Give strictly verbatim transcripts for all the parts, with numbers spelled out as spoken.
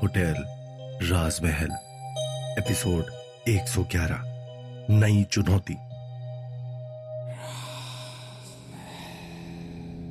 Hotel राजमहल episode एक सौ ग्यारह, नई चुनौती।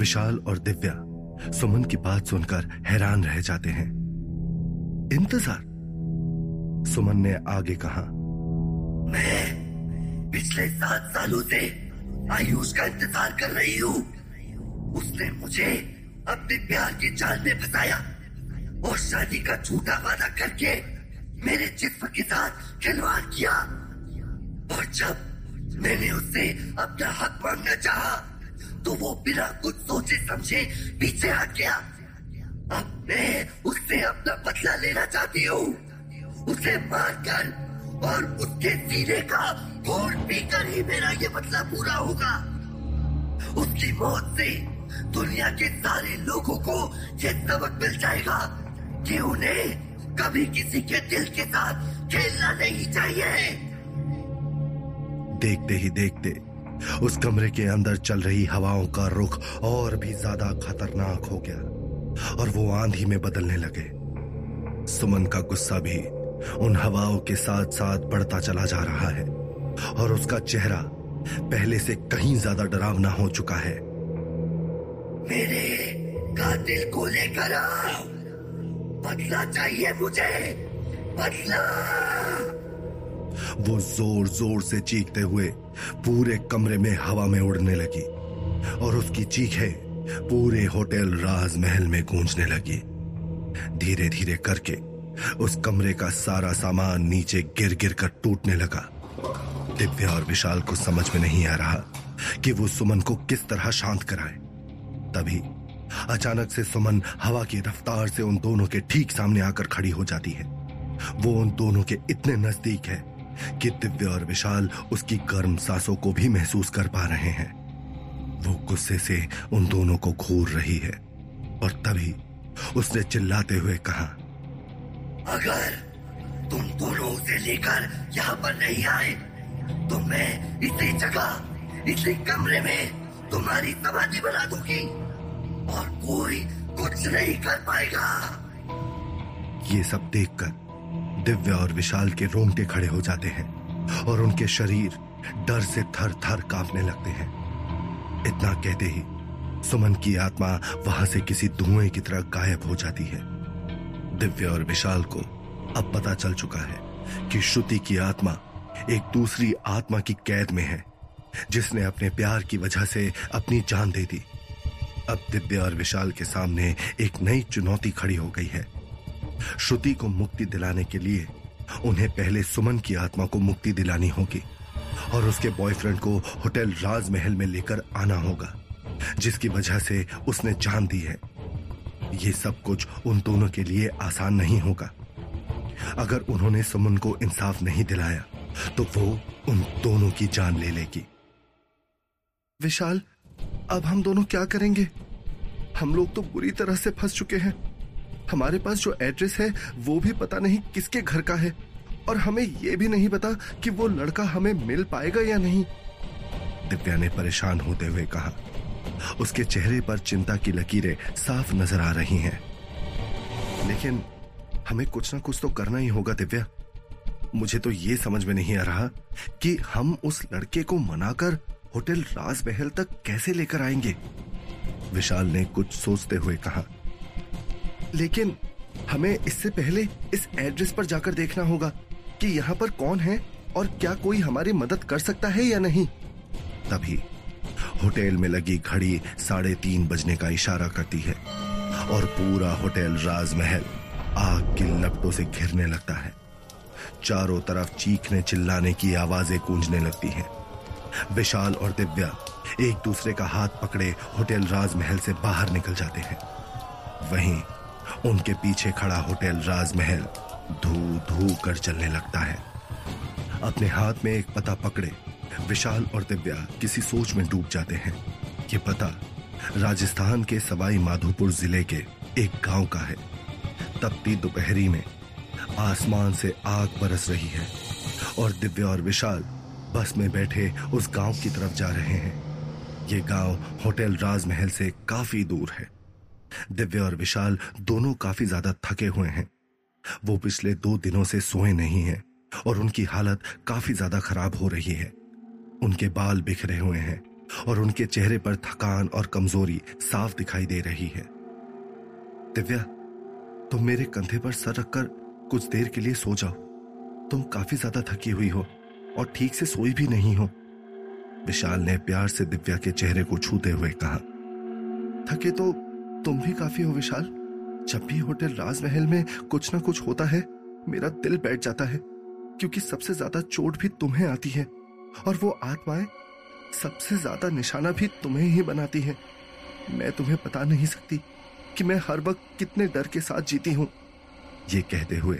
विशाल और दिव्या सुमन की बात सुनकर हैरान रह जाते हैं। इंतजार। सुमन ने आगे कहा, मैं पिछले सात सालों से आयुष का इंतजार कर रही हूँ। उसने मुझे अपने प्यार की जाल में फंसाया और शादी का झूठा वादा करके मेरे जिस्म के साथ खिलवाड़ किया। और जब मैंने उससे अपना हक मांगना चाहा तो वो बिना कुछ सोचे समझे पीछे हट गया। अब मैं उससे अपना बदला लेना चाहती हूँ, उसे मारकर और उसके सीने का खून पीकर ही मेरा ये बदला पूरा होगा। उसकी मौत से दुनिया के सारे लोगों को ये सबक मिल जाएगा कि उन्हें कभी किसी के दिल के साथ खेलना नहीं चाहिए। देखते ही देखते उस कमरे के अंदर चल रही हवाओं का रुख और भी ज्यादा खतरनाक हो गया और वो आंधी में बदलने लगे। सुमन का गुस्सा भी उन हवाओं के साथ साथ बढ़ता चला जा रहा है और उसका चेहरा पहले से कहीं ज्यादा डरावना हो चुका है। मेरे कातिल को लेकर आओ, बदला चाहिए मुझे, बदला। वो जोर जोर से चीखते हुए पूरे कमरे में हवा में उड़ने लगी और उसकी चीखें पूरे होटल राजमहल में गूंजने लगी। धीरे धीरे करके उस कमरे का सारा सामान नीचे गिर गिर कर टूटने लगा। दिव्या और विशाल को समझ में नहीं आ रहा कि वो सुमन को किस तरह शांत कराए। तभी अचानक से सुमन हवा की रफ्तार से उन दोनों के ठीक सामने आकर खड़ी हो जाती है। वो उन दोनों के इतने नजदीक है कि दिव्या और विशाल उसकी गर्म सांसों को भी महसूस कर पा रहे हैं। वो गुस्से से उन दोनों को घूर रही है और तभी उसने चिल्लाते हुए कहा, अगर तुम दोनों उसे लेकर यहाँ पर नहीं आए तो मैं इसी जगह, इसी कमरे में तुम्हारी समाधि बना दूंगी और कोई कुछ नहीं कर पाएगा। ये सब देखकर दिव्या और विशाल के रोंगटे खड़े हो जाते हैं और उनके शरीर डर से थर थर कांपने लगते हैं। इतना कहते ही सुमन की आत्मा वहां से किसी धुएं की तरह गायब हो जाती है। दिव्या और विशाल को अब पता चल चुका है कि श्रुति की आत्मा एक दूसरी आत्मा की कैद में है जिसने अपने प्यार की वजह से अपनी जान दे दी। अब दिव्या और विशाल के सामने एक नई चुनौती खड़ी हो गई है। श्रुति को मुक्ति दिलाने के लिए उन्हें पहले सुमन की आत्मा को मुक्ति दिलानी होगी और उसके बॉयफ्रेंड को होटल राजमहल में लेकर आना होगा जिसकी वजह से उसने जान दी है। ये सब कुछ उन दोनों के लिए आसान नहीं होगा। अगर उन्होंने सुमन को इंसाफ नहीं दिलाया तो वो उन दोनों की जान ले लेगी। विशाल, अब हम दोनों क्या करेंगे? हम लोग तो बुरी तरह से फंस चुके हैं। हमारे पास जो एड्रेस है वो भी पता नहीं किसके घर का है और हमें ये भी नहीं पता कि वो लड़का हमें मिल पाएगा या नहीं। दिव्या ने परेशान होते हुए कहा। उसके चेहरे पर चिंता की लकीरें साफ नजर आ रही हैं। लेकिन हमें कुछ ना कुछ तो करना ही होगा। दिव्या, मुझे तो ये समझ में नहीं आ रहा कि हम उस लड़के को मनाकर होटल राजमहल तक कैसे लेकर आएंगे। विशाल ने कुछ सोचते हुए कहा, लेकिन हमें इससे पहले इस एड्रेस पर जाकर देखना होगा कि यहाँ पर कौन है और क्या कोई हमारी मदद कर सकता है या नहीं। तभी होटल में लगी घड़ी साढ़े तीन बजने का इशारा करती है और पूरा होटल राजमहल आग की लपटों से घिरने लगता है। चारों तरफ चीखने चिल्लाने की आवाजें गूंजने लगती हैं। विशाल और दिव्या एक दूसरे का हाथ पकड़े होटल राजमहल से बाहर निकल जाते हैं। वहीं उनके पीछे खड़ा होटल राजमहल धू धू कर चलने लगता है। अपने हाथ में एक पता पकड़े विशाल और दिव्या किसी सोच में डूब जाते हैं। ये पता राजस्थान के सवाई माधोपुर जिले के एक गांव का है। तपती दोपहरी में आसमान से आग बरस रही है और दिव्या और विशाल बस में बैठे उस गांव की तरफ जा रहे हैं। ये गांव होटल राजमहल से काफी दूर है दिव्य और विशाल दोनों काफी ज्यादा थके हुए हैं। वो पिछले दो दिनों से सोए नहीं हैं और उनकी हालत काफी ज्यादा खराब हो रही है। उनके बाल बिखरे हुए हैं और उनके चेहरे पर थकान और कमजोरी साफ दिखाई दे रही है। दिव्या, तुम मेरे कंधे पर सर रखकर कुछ देर के लिए सो जाओ। तुम काफी ज्यादा थकी हुई हो और ठीक से सोई भी नहीं हो, विशाल ने प्यार से दिव्या के चेहरे को छूते हुए कहा। थके तो तुम भी काफी हो विशाल। जब भी होटल राजमहल में कुछ ना कुछ होता है मेरा दिल बैठ जाता है, क्योंकि सबसे ज्यादा चोट भी तुम्हें आती है और वो आत्माएं सबसे ज्यादा निशाना भी तुम्हें ही बनाती है। मैं तुम्हें बता नहीं सकती कि मैं हर वक्त कितने डर के साथ जीती हूँ। ये कहते हुए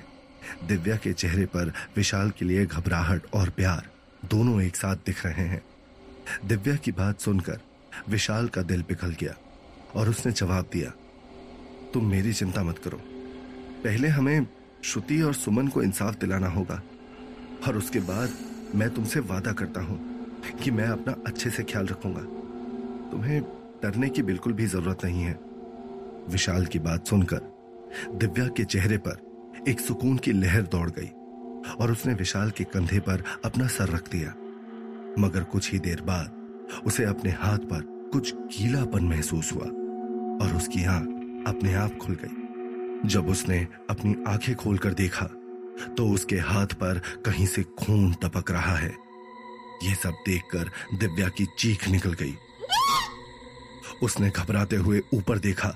दिव्या के चेहरे पर विशाल के लिए घबराहट और प्यार दोनों एक साथ दिख रहे हैं। दिव्या की बात सुनकर विशाल का दिल पिघल गया और उसने जवाब दिया, तुम मेरी चिंता मत करो। पहले हमें श्रुति और सुमन को इंसाफ दिलाना होगा और उसके बाद मैं तुमसे वादा करता हूँ कि मैं अपना अच्छे से ख्याल रखूंगा। तुम्हें डरने की बिल्कुल भी जरूरत नहीं है। विशाल की बात सुनकर दिव्या के चेहरे पर एक सुकून की लहर दौड़ गई और उसने विशाल के कंधे पर अपना सर रख दिया। मगर कुछ ही देर बाद उसे अपने हाथ पर कुछ गीलापन महसूस हुआ और उसकी आंख अपने आप खुल गई। जब उसने अपनी आंखें खोलकर देखा तो उसके हाथ पर कहीं से खून टपक रहा है। ये सब देखकर दिव्या की चीख निकल गई। उसने घबराते हुए ऊपर देखा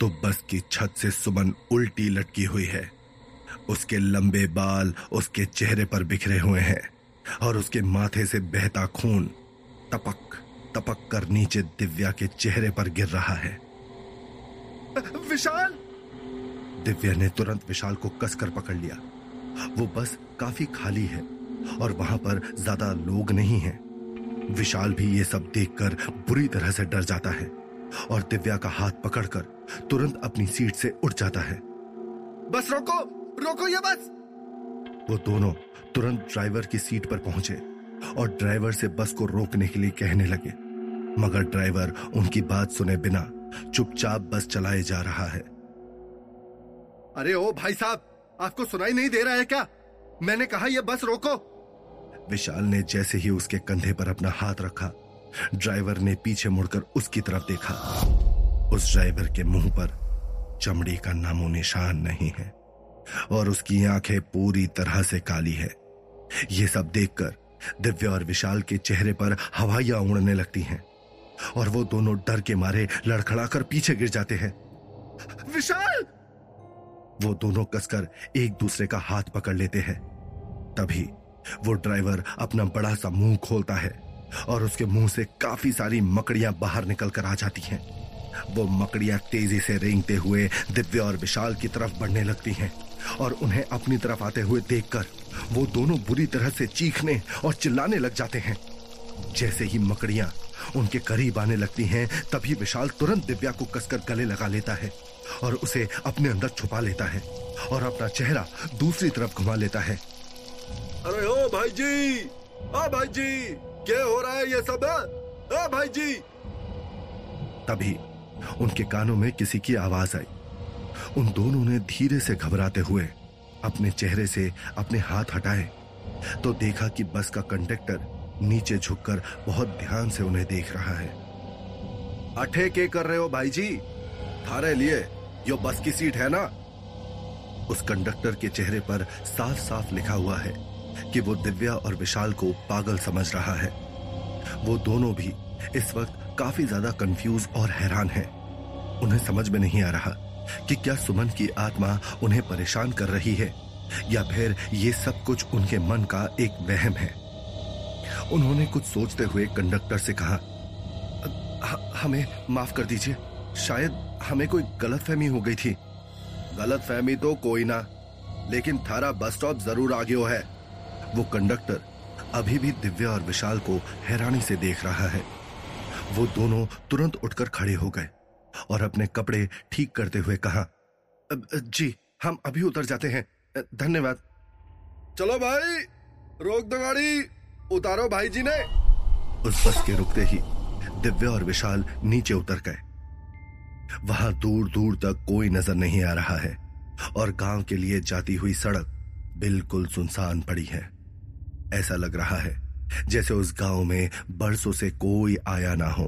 तो बस की छत से सुमन उल्टी लटकी हुई है। उसके लंबे बाल उसके चेहरे पर बिखरे हुए हैं और उसके माथे से बहता खून टपक टपक कर नीचे दिव्या के चेहरे पर गिर रहा है। विशाल! दिव्या ने तुरंत विशाल को कसकर पकड़ लिया। वो बस काफी खाली है और वहां पर ज्यादा लोग नहीं हैं। विशाल भी ये सब देखकर बुरी तरह से डर जाता है और दिव्या का हाथ पकड़कर तुरंत अपनी सीट से उठ जाता है। बस रोको, रोको ये बस! वो दोनों तुरंत ड्राइवर की सीट पर पहुंचे और ड्राइवर से बस को रोकने के लिए कहने लगे, मगर ड्राइवर उनकी बात सुने बिना चुपचाप बस चलाए जा रहा है। अरे ओ भाई साहब, आपको सुनाई नहीं दे रहा है क्या? मैंने कहा ये बस रोको। विशाल ने जैसे ही उसके कंधे पर अपना हाथ रखा, ड्राइवर ने पीछे मुड़कर उसकी तरफ देखा। उस ड्राइवर के मुंह पर चमड़ी का नामो निशान नहीं है और उसकी आंखें पूरी तरह से काली है। ये सब देखकर दिव्या और विशाल के चेहरे पर हवाइयां उड़ने लगती हैं और वो दोनों डर के मारे लड़खड़ाकर पीछे गिर जाते हैं। विशाल! वो दोनों कसकर एक दूसरे का हाथ पकड़ लेते हैं। तभी वो ड्राइवर अपना बड़ा सा मुंह खोलता है और उसके मुंह से काफी सारी मकड़ियां बाहर निकल कर आ जाती हैं। वो मकड़ियां तेजी से रेंगते हुए दिव्या और विशाल की तरफ बढ़ने लगती हैं और उन्हें अपनी तरफ आते हुए देखकर वो दोनों बुरी तरह से चीखने और चिल्लाने लग जाते हैं। जैसे ही मकड़ियां उनके करीब आने लगती हैं, तभी विशाल तुरंत दिव्या को कसकर गले लगा लेता है और उसे अपने अंदर छुपा लेता है और अपना चेहरा दूसरी तरफ घुमा लेता है। अरे ओ भाई जी, ओ भाई जी, क्या हो रहा है ये सब? ओ भाई जी! तभी उनके कानों में किसी की आवाज आई। उन दोनों ने धीरे से घबराते हुए अपने चेहरे से अपने हाथ हटाए तो देखा कि बस का कंडक्टर नीचे झुककर बहुत ध्यान से उन्हें देख रहा है। अठे के कर रहे हो भाई जी? थारे लिए यो बस की सीट है ना। उस कंडक्टर के चेहरे पर साफ साफ लिखा हुआ है कि वो दिव्या और विशाल को पागल समझ रहा है। वो दोनों भी इस वक्त काफी ज्यादा कंफ्यूज और हैरान हैं। उन्हें समझ में नहीं आ रहा कि क्या सुमन की आत्मा उन्हें परेशान कर रही है या फिर ये सब कुछ उनके मन का एक वहम है। उन्होंने कुछ सोचते हुए कंडक्टर से कहा, हमें माफ कर दीजिए, शायद हमें कोई गलतफहमी हो गई थी। गलतफहमी तो कोई ना, लेकिन थारा बस स्टॉप जरूर आगे हो है। वो कंडक्टर अभी भी दिव्या और विशाल को हैरानी से देख रहा है। वो दोनों तुरंत उठकर खड़े हो गए और अपने कपड़े ठीक करते हुए कहा, जी हम अभी उतर जाते हैं, धन्यवाद। चलो भाई, रोक दो गाड़ी, उतारो भाई जी ने। उस बस के रुकते ही दिव्या और विशाल नीचे उतर गए। वहां दूर दूर तक कोई नजर नहीं आ रहा है और गांव के लिए जाती हुई सड़क बिल्कुल सुनसान पड़ी है। ऐसा लग रहा है जैसे उस गांव में बरसों से कोई आया ना हो।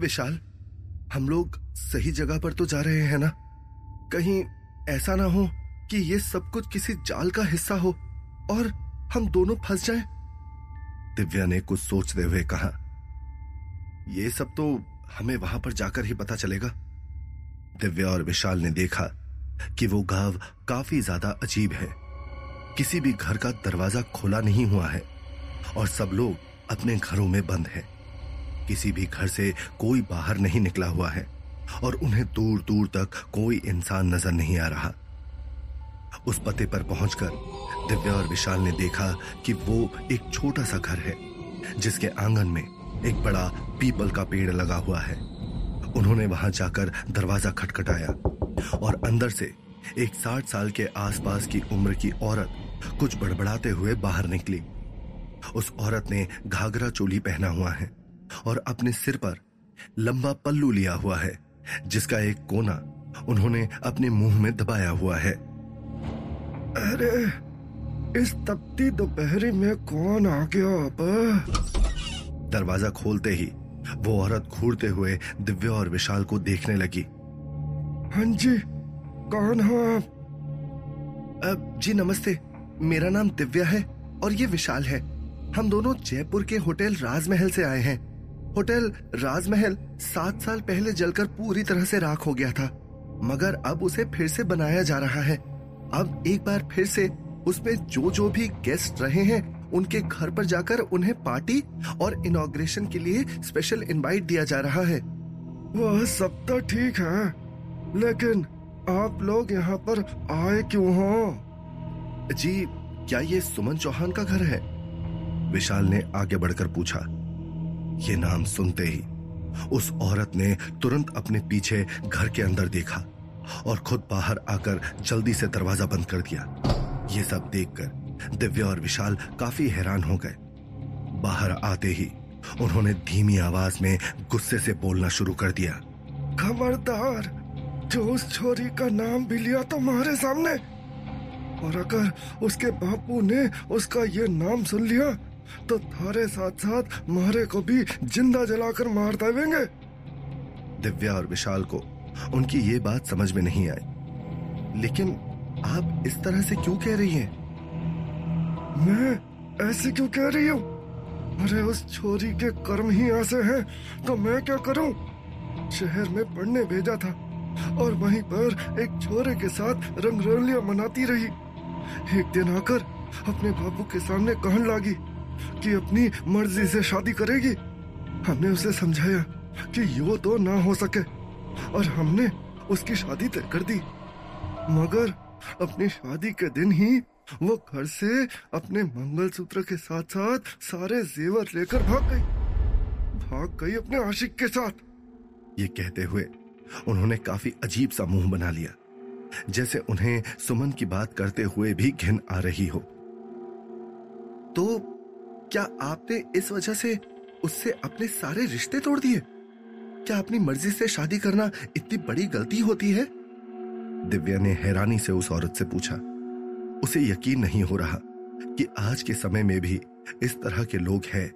विशाल, हम लोग सही जगह पर तो जा रहे हैं ना? कहीं ऐसा ना हो कि ये सब कुछ किसी जाल का हिस्सा हो और हम दोनों फंस जाएं? दिव्या ने कुछ सोचते हुए कहा। ये सब तो हमें वहां पर जाकर ही पता चलेगा। दिव्या और विशाल ने देखा कि वो गांव काफी ज्यादा अजीब है। किसी भी घर का दरवाजा खोला नहीं हुआ है और सब लोग अपने घरों में बंद हैं। किसी भी घर से कोई बाहर नहीं निकला हुआ है और उन्हें दूर दूर तक कोई इंसान नजर नहीं आ रहा। उस पते पर पहुंचकर दिव्या और विशाल ने देखा कि वो एक छोटा सा घर है जिसके आंगन में एक बड़ा पीपल का पेड़ लगा हुआ है। उन्होंने वहां जाकर दरवाजा खटखटाया और अंदर से एक साठ साल के आसपास की उम्र की औरत कुछ बड़बड़ाते हुए बाहर निकली। उस औरत ने घाघरा चोली पहना हुआ है और अपने सिर पर लंबा पल्लू लिया हुआ है जिसका एक कोना उन्होंने अपने मुंह में दबाया हुआ है। अरे, इस तपती दोपहरी में कौन आ गया? अब दरवाजा खोलते ही वो औरत घूरते हुए दिव्या और विशाल को देखने लगी। हाँ जी, कौन हो आप? जी नमस्ते, मेरा नाम दिव्या है और ये विशाल है। हम दोनों जयपुर के होटल राजमहल से आए हैं। होटल राजमहल सात साल पहले जलकर पूरी तरह से राख हो गया था, मगर अब उसे फिर से बनाया जा रहा है। अब एक बार फिर से उसमें जो जो भी गेस्ट रहे हैं उनके घर पर जाकर उन्हें पार्टी और इनॉग्रेशन के लिए स्पेशल इनवाइट दिया जा रहा है। वह सब तो ठीक है, लेकिन आप लोग यहाँ पर आए क्यों हो? जी, क्या ये सुमन चौहान का घर है? विशाल ने आगे बढ़कर पूछा। ये नाम सुनते ही उस औरत ने तुरंत अपने पीछे घर के अंदर देखा और खुद बाहर आकर जल्दी से दरवाजा बंद कर दिया। ये सब देखकर दिव्या और विशाल काफी हैरान हो गए। बाहर आते ही उन्होंने धीमी आवाज में गुस्से से बोलना शुरू कर दिया। खबरदार, जो उस छोरी का नाम भी लिया तुम्हारे सामने, और अगर उसके बापू ने उसका ये नाम सुन लिया तो थारे साथ साथ मारे को भी जिंदा जलाकर मार देंगे। दिव्या और विशाल को उनकी ये बात समझ में नहीं आई। लेकिन आप इस तरह से क्यों कह रही हैं? मैं ऐसे क्यों कह रही हूँ? अरे, उस छोरी के कर्म ही ऐसे हैं तो मैं क्या करूँ? शहर में पढ़ने भेजा था और वहीं पर एक छोरे के साथ रंगरलियां मनाती रही। एक दिन आकर अपने बाबू के सामने कहने लगी कि अपनी मर्जी से शादी करेगी। हमने उसे समझाया कि यो तो ना हो सके और हमने उसकी शादी तय कर दी, मगर अपनी शादी के दिन ही वो घर से अपने मंगलसूत्र के साथ साथ सारे जेवर लेकर भाग गई भाग गई अपने आशिक के साथ। ये कहते हुए उन्होंने काफी अजीब सा मुंह बना लिया, जैसे उन्हें सुमन की बात करते हुए भी घिन आ रही हो। तो क्या आपने इस वजह से उससे अपने सारे रिश्ते तोड़ दिए? क्या अपनी मर्जी से शादी करना इतनी बड़ी गलती होती है? दिव्या ने हैरानी से उस औरत से पूछा। उसे यकीन नहीं हो रहा कि आज के समय में भी इस तरह के लोग हैं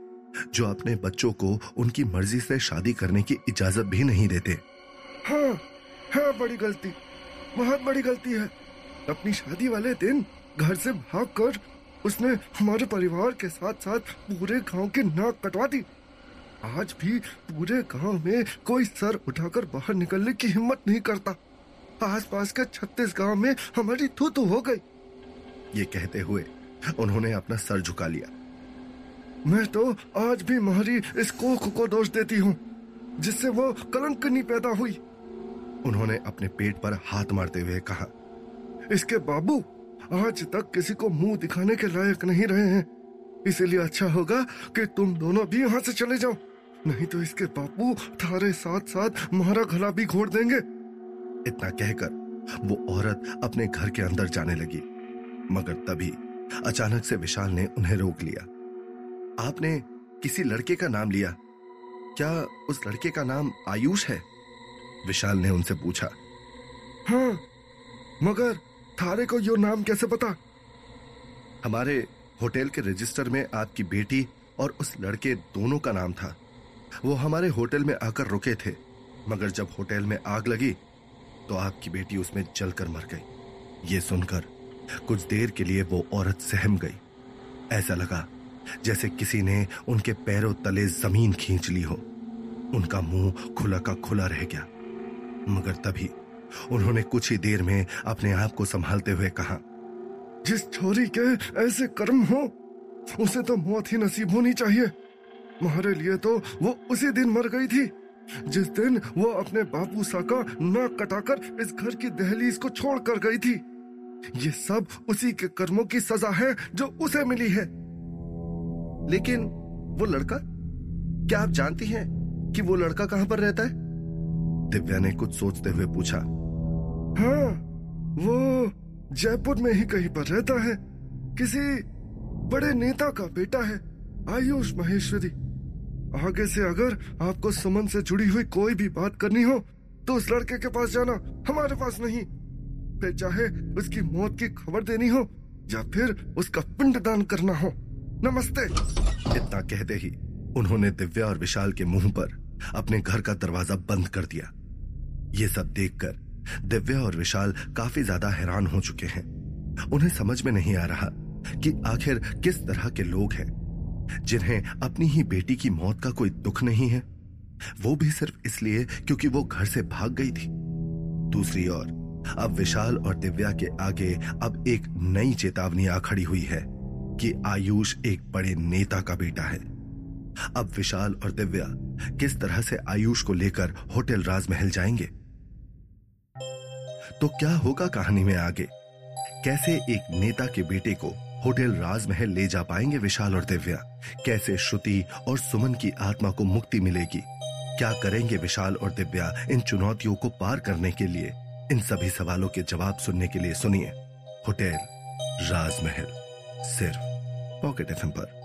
जो अपने बच्चों को उनकी मर्जी से शादी करने की इजाजत भी नहीं देते। हाँ, हाँ, बड़ी गलती, बहुत बड़ी गलती है। अपनी शादी वाले दिन घर से भागकर उसने हमारे परिवार के साथ साथ पूरे गांव की नाक कटवा दी। आज भी पूरे गांव में कोई सर उठाकर बाहर निकलने की हिम्मत नहीं करता। आसपास के छत्तीस गांव में हमारी थूथू हो गई। ये कहते हुए उन्होंने अपना सर झुका लिया। मैं तो आज भी हमारी इस कोख को दोष देती हूँ जिससे वो कलंकनी पैदा हुई। उन्होंने अपने पेट पर हाथ मारते हुए कहा। इसके बाबू आज तक किसी को मुंह दिखाने के लायक नहीं रहे हैं, इसीलिए अच्छा होगा कि तुम दोनों भी यहाँ से चले जाओ, नहीं तो इसके बाबू थारे साथ साथ तुम्हारा गला भी घोट देंगे। इतना कहकर वो औरत अपने घर के अंदर जाने लगी, मगर तभी अचानक से विशाल ने उन्हें रोक लिया। आपने किसी लड़के का नाम लिया, क्या उस लड़के का नाम आयुष है? विशाल ने उनसे पूछा। हाँ, मगर थारे को यो नाम कैसे पता? हमारे होटल के रजिस्टर में आपकी बेटी और उस लड़के दोनों का नाम था। वो हमारे होटल में आकर रुके थे, मगर जब होटल में आग लगी तो आपकी बेटी उसमें जलकर मर गई। ये सुनकर कुछ देर के लिए वो औरत सहम गई। ऐसा लगा जैसे किसी ने उनके पैरों तले जमीन खींच ली हो। उनका मुंह खुला का खुला रह गया, मगर तभी उन्होंने कुछ ही देर में अपने आप को संभालते हुए कहा, जिस छोरी के ऐसे कर्म हो उसे तो मौत ही नसीब होनी चाहिए। तुम्हारे लिए तो वो उसी दिन मर गई थी जिस दिन वो अपने बापू सा का नाक कटाकर इस घर की दहलीज को छोड़ कर गई थी। ये सब उसी के कर्मों की सजा है जो उसे मिली है। लेकिन वो लड़का, क्या आप जानती हैं कि वो लड़का कहां पर रहता है? दिव्या ने कुछ सोचते हुए पूछा। हाँ, वो जयपुर में ही कहीं पर रहता है। किसी बड़े नेता का बेटा है, आयुष महेश्वरी। आगे से अगर आपको सुमन से जुड़ी हुई कोई भी बात करनी हो तो उस लड़के के पास जाना, हमारे पास नहीं। फिर चाहे उसकी मौत की खबर देनी हो या फिर उसका पिंडदान करना हो। नमस्ते। इतना कहते ही उन्होंने दिव्या और विशाल के मुंह पर अपने घर का दरवाजा बंद कर दिया। ये सब देखकर दिव्या और विशाल काफी ज्यादा हैरान हो चुके हैं। उन्हें समझ में नहीं आ रहा कि आखिर किस तरह के लोग हैं जिन्हें अपनी ही बेटी की मौत का कोई दुख नहीं है, वो भी सिर्फ इसलिए क्योंकि वो घर से भाग गई थी। दूसरी ओर अब विशाल और दिव्या के आगे अब एक नई चेतावनी आ खड़ी हुई है कि आयुष एक बड़े नेता का बेटा है। अब विशाल और दिव्या किस तरह से आयुष को लेकर होटल राजमहल जाएंगे? तो क्या होगा कहानी में आगे? कैसे एक नेता के बेटे को होटल राजमहल ले जा पाएंगे विशाल और दिव्या? कैसे श्रुति और सुमन की आत्मा को मुक्ति मिलेगी? क्या करेंगे विशाल और दिव्या इन चुनौतियों को पार करने के लिए? इन सभी सवालों के जवाब सुनने के लिए सुनिए होटल राजमहल, सिर्फ पॉकेट एफएम पर।